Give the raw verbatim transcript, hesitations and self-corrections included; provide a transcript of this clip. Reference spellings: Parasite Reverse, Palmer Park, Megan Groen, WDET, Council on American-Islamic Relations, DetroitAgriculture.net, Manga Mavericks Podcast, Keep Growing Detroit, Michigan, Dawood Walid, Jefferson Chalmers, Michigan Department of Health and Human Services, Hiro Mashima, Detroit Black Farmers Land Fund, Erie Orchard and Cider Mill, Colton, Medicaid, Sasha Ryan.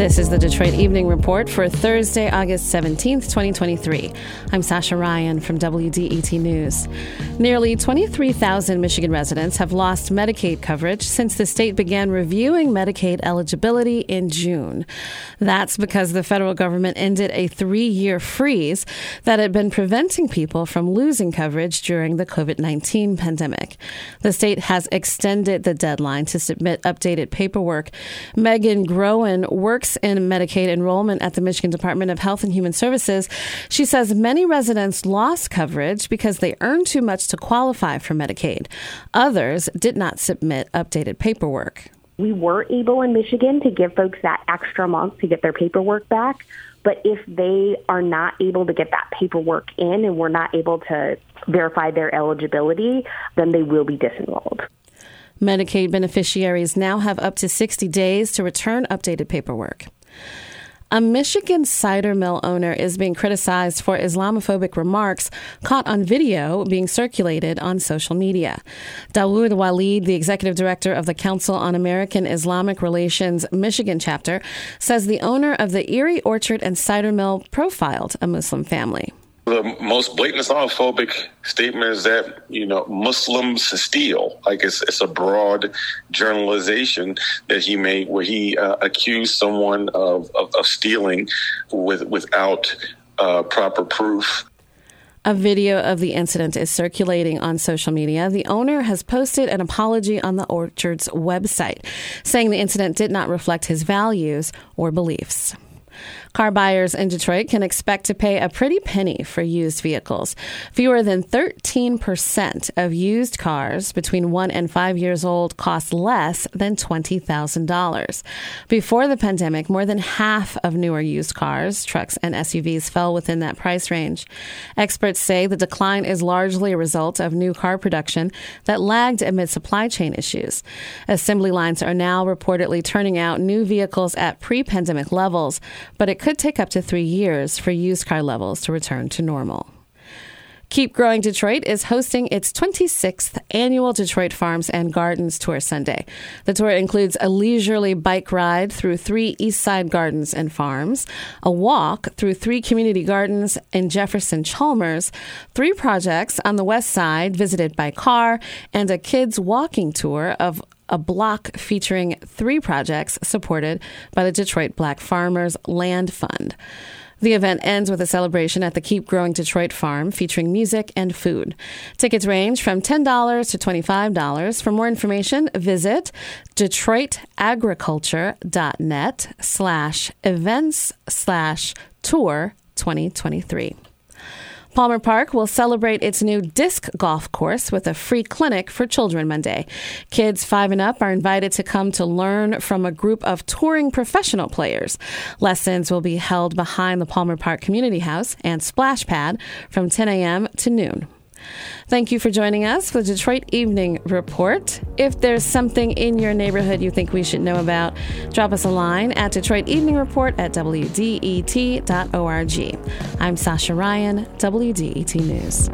This is the Detroit Evening Report for Thursday, August seventeenth, twenty twenty-three. I'm Sasha Ryan from W D E T News. Nearly twenty-three thousand Michigan residents have lost Medicaid coverage since the state began reviewing Medicaid eligibility in June. That's because the federal government ended a three-year freeze that had been preventing people from losing coverage during the COVID nineteen pandemic. The state has extended the deadline to submit updated paperwork. Megan Groen works in Medicaid enrollment at the Michigan Department of Health and Human Services. She says many residents lost coverage because they earned too much to qualify for Medicaid. Others did not submit updated paperwork. We were able in Michigan to give folks that extra month to get their paperwork back. But if they are not able to get that paperwork in and we're not able to verify their eligibility, then they will be disenrolled. Medicaid beneficiaries now have up to sixty days to return updated paperwork. A Michigan cider mill owner is being criticized for Islamophobic remarks caught on video being circulated on social media. Dawood Walid, the executive director of the Council on American-Islamic Relations Michigan chapter, says the owner of the Erie Orchard and Cider Mill profiled a Muslim family. The most blatant Islamophobic statement is that, you know, Muslims steal. Like it's it's a broad generalization that he made where he uh, accused someone of, of, of stealing with without uh, proper proof. A video of the incident is circulating on social media. The owner has posted an apology on the orchard's website, saying the incident did not reflect his values or beliefs. Car buyers in Detroit can expect to pay a pretty penny for used vehicles. Fewer than thirteen percent of used cars between one and five years old cost less than twenty thousand dollars. Before the pandemic, more than half of newer used cars, trucks, and S U Vs fell within that price range. Experts say the decline is largely a result of new car production that lagged amid supply chain issues. Assembly lines are now reportedly turning out new vehicles at pre-pandemic levels, but it could take up to three years for used car levels to return to normal. Keep Growing Detroit is hosting its twenty-sixth annual Detroit Farms and Gardens Tour Sunday. The tour includes a leisurely bike ride through three East Side gardens and farms, a walk through three community gardens in Jefferson Chalmers, three projects on the West Side visited by car, and a kids' walking tour of a block featuring three projects supported by the Detroit Black Farmers Land Fund. The event ends with a celebration at the Keep Growing Detroit Farm featuring music and food. Tickets range from ten dollars to twenty-five dollars. For more information, visit DetroitAgriculture.net slash events slash tour 2023. Palmer Park will celebrate its new disc golf course with a free clinic for children Monday. Kids five and up are invited to come to learn from a group of touring professional players. Lessons will be held behind the Palmer Park Community House and Splash Pad from ten a.m. to noon. Thank you for joining us for the Detroit Evening Report. If there's something in your neighborhood you think we should know about, drop us a line at Detroit Evening Report at W D E T dot org. I'm Sasha Ryan, W D E T News.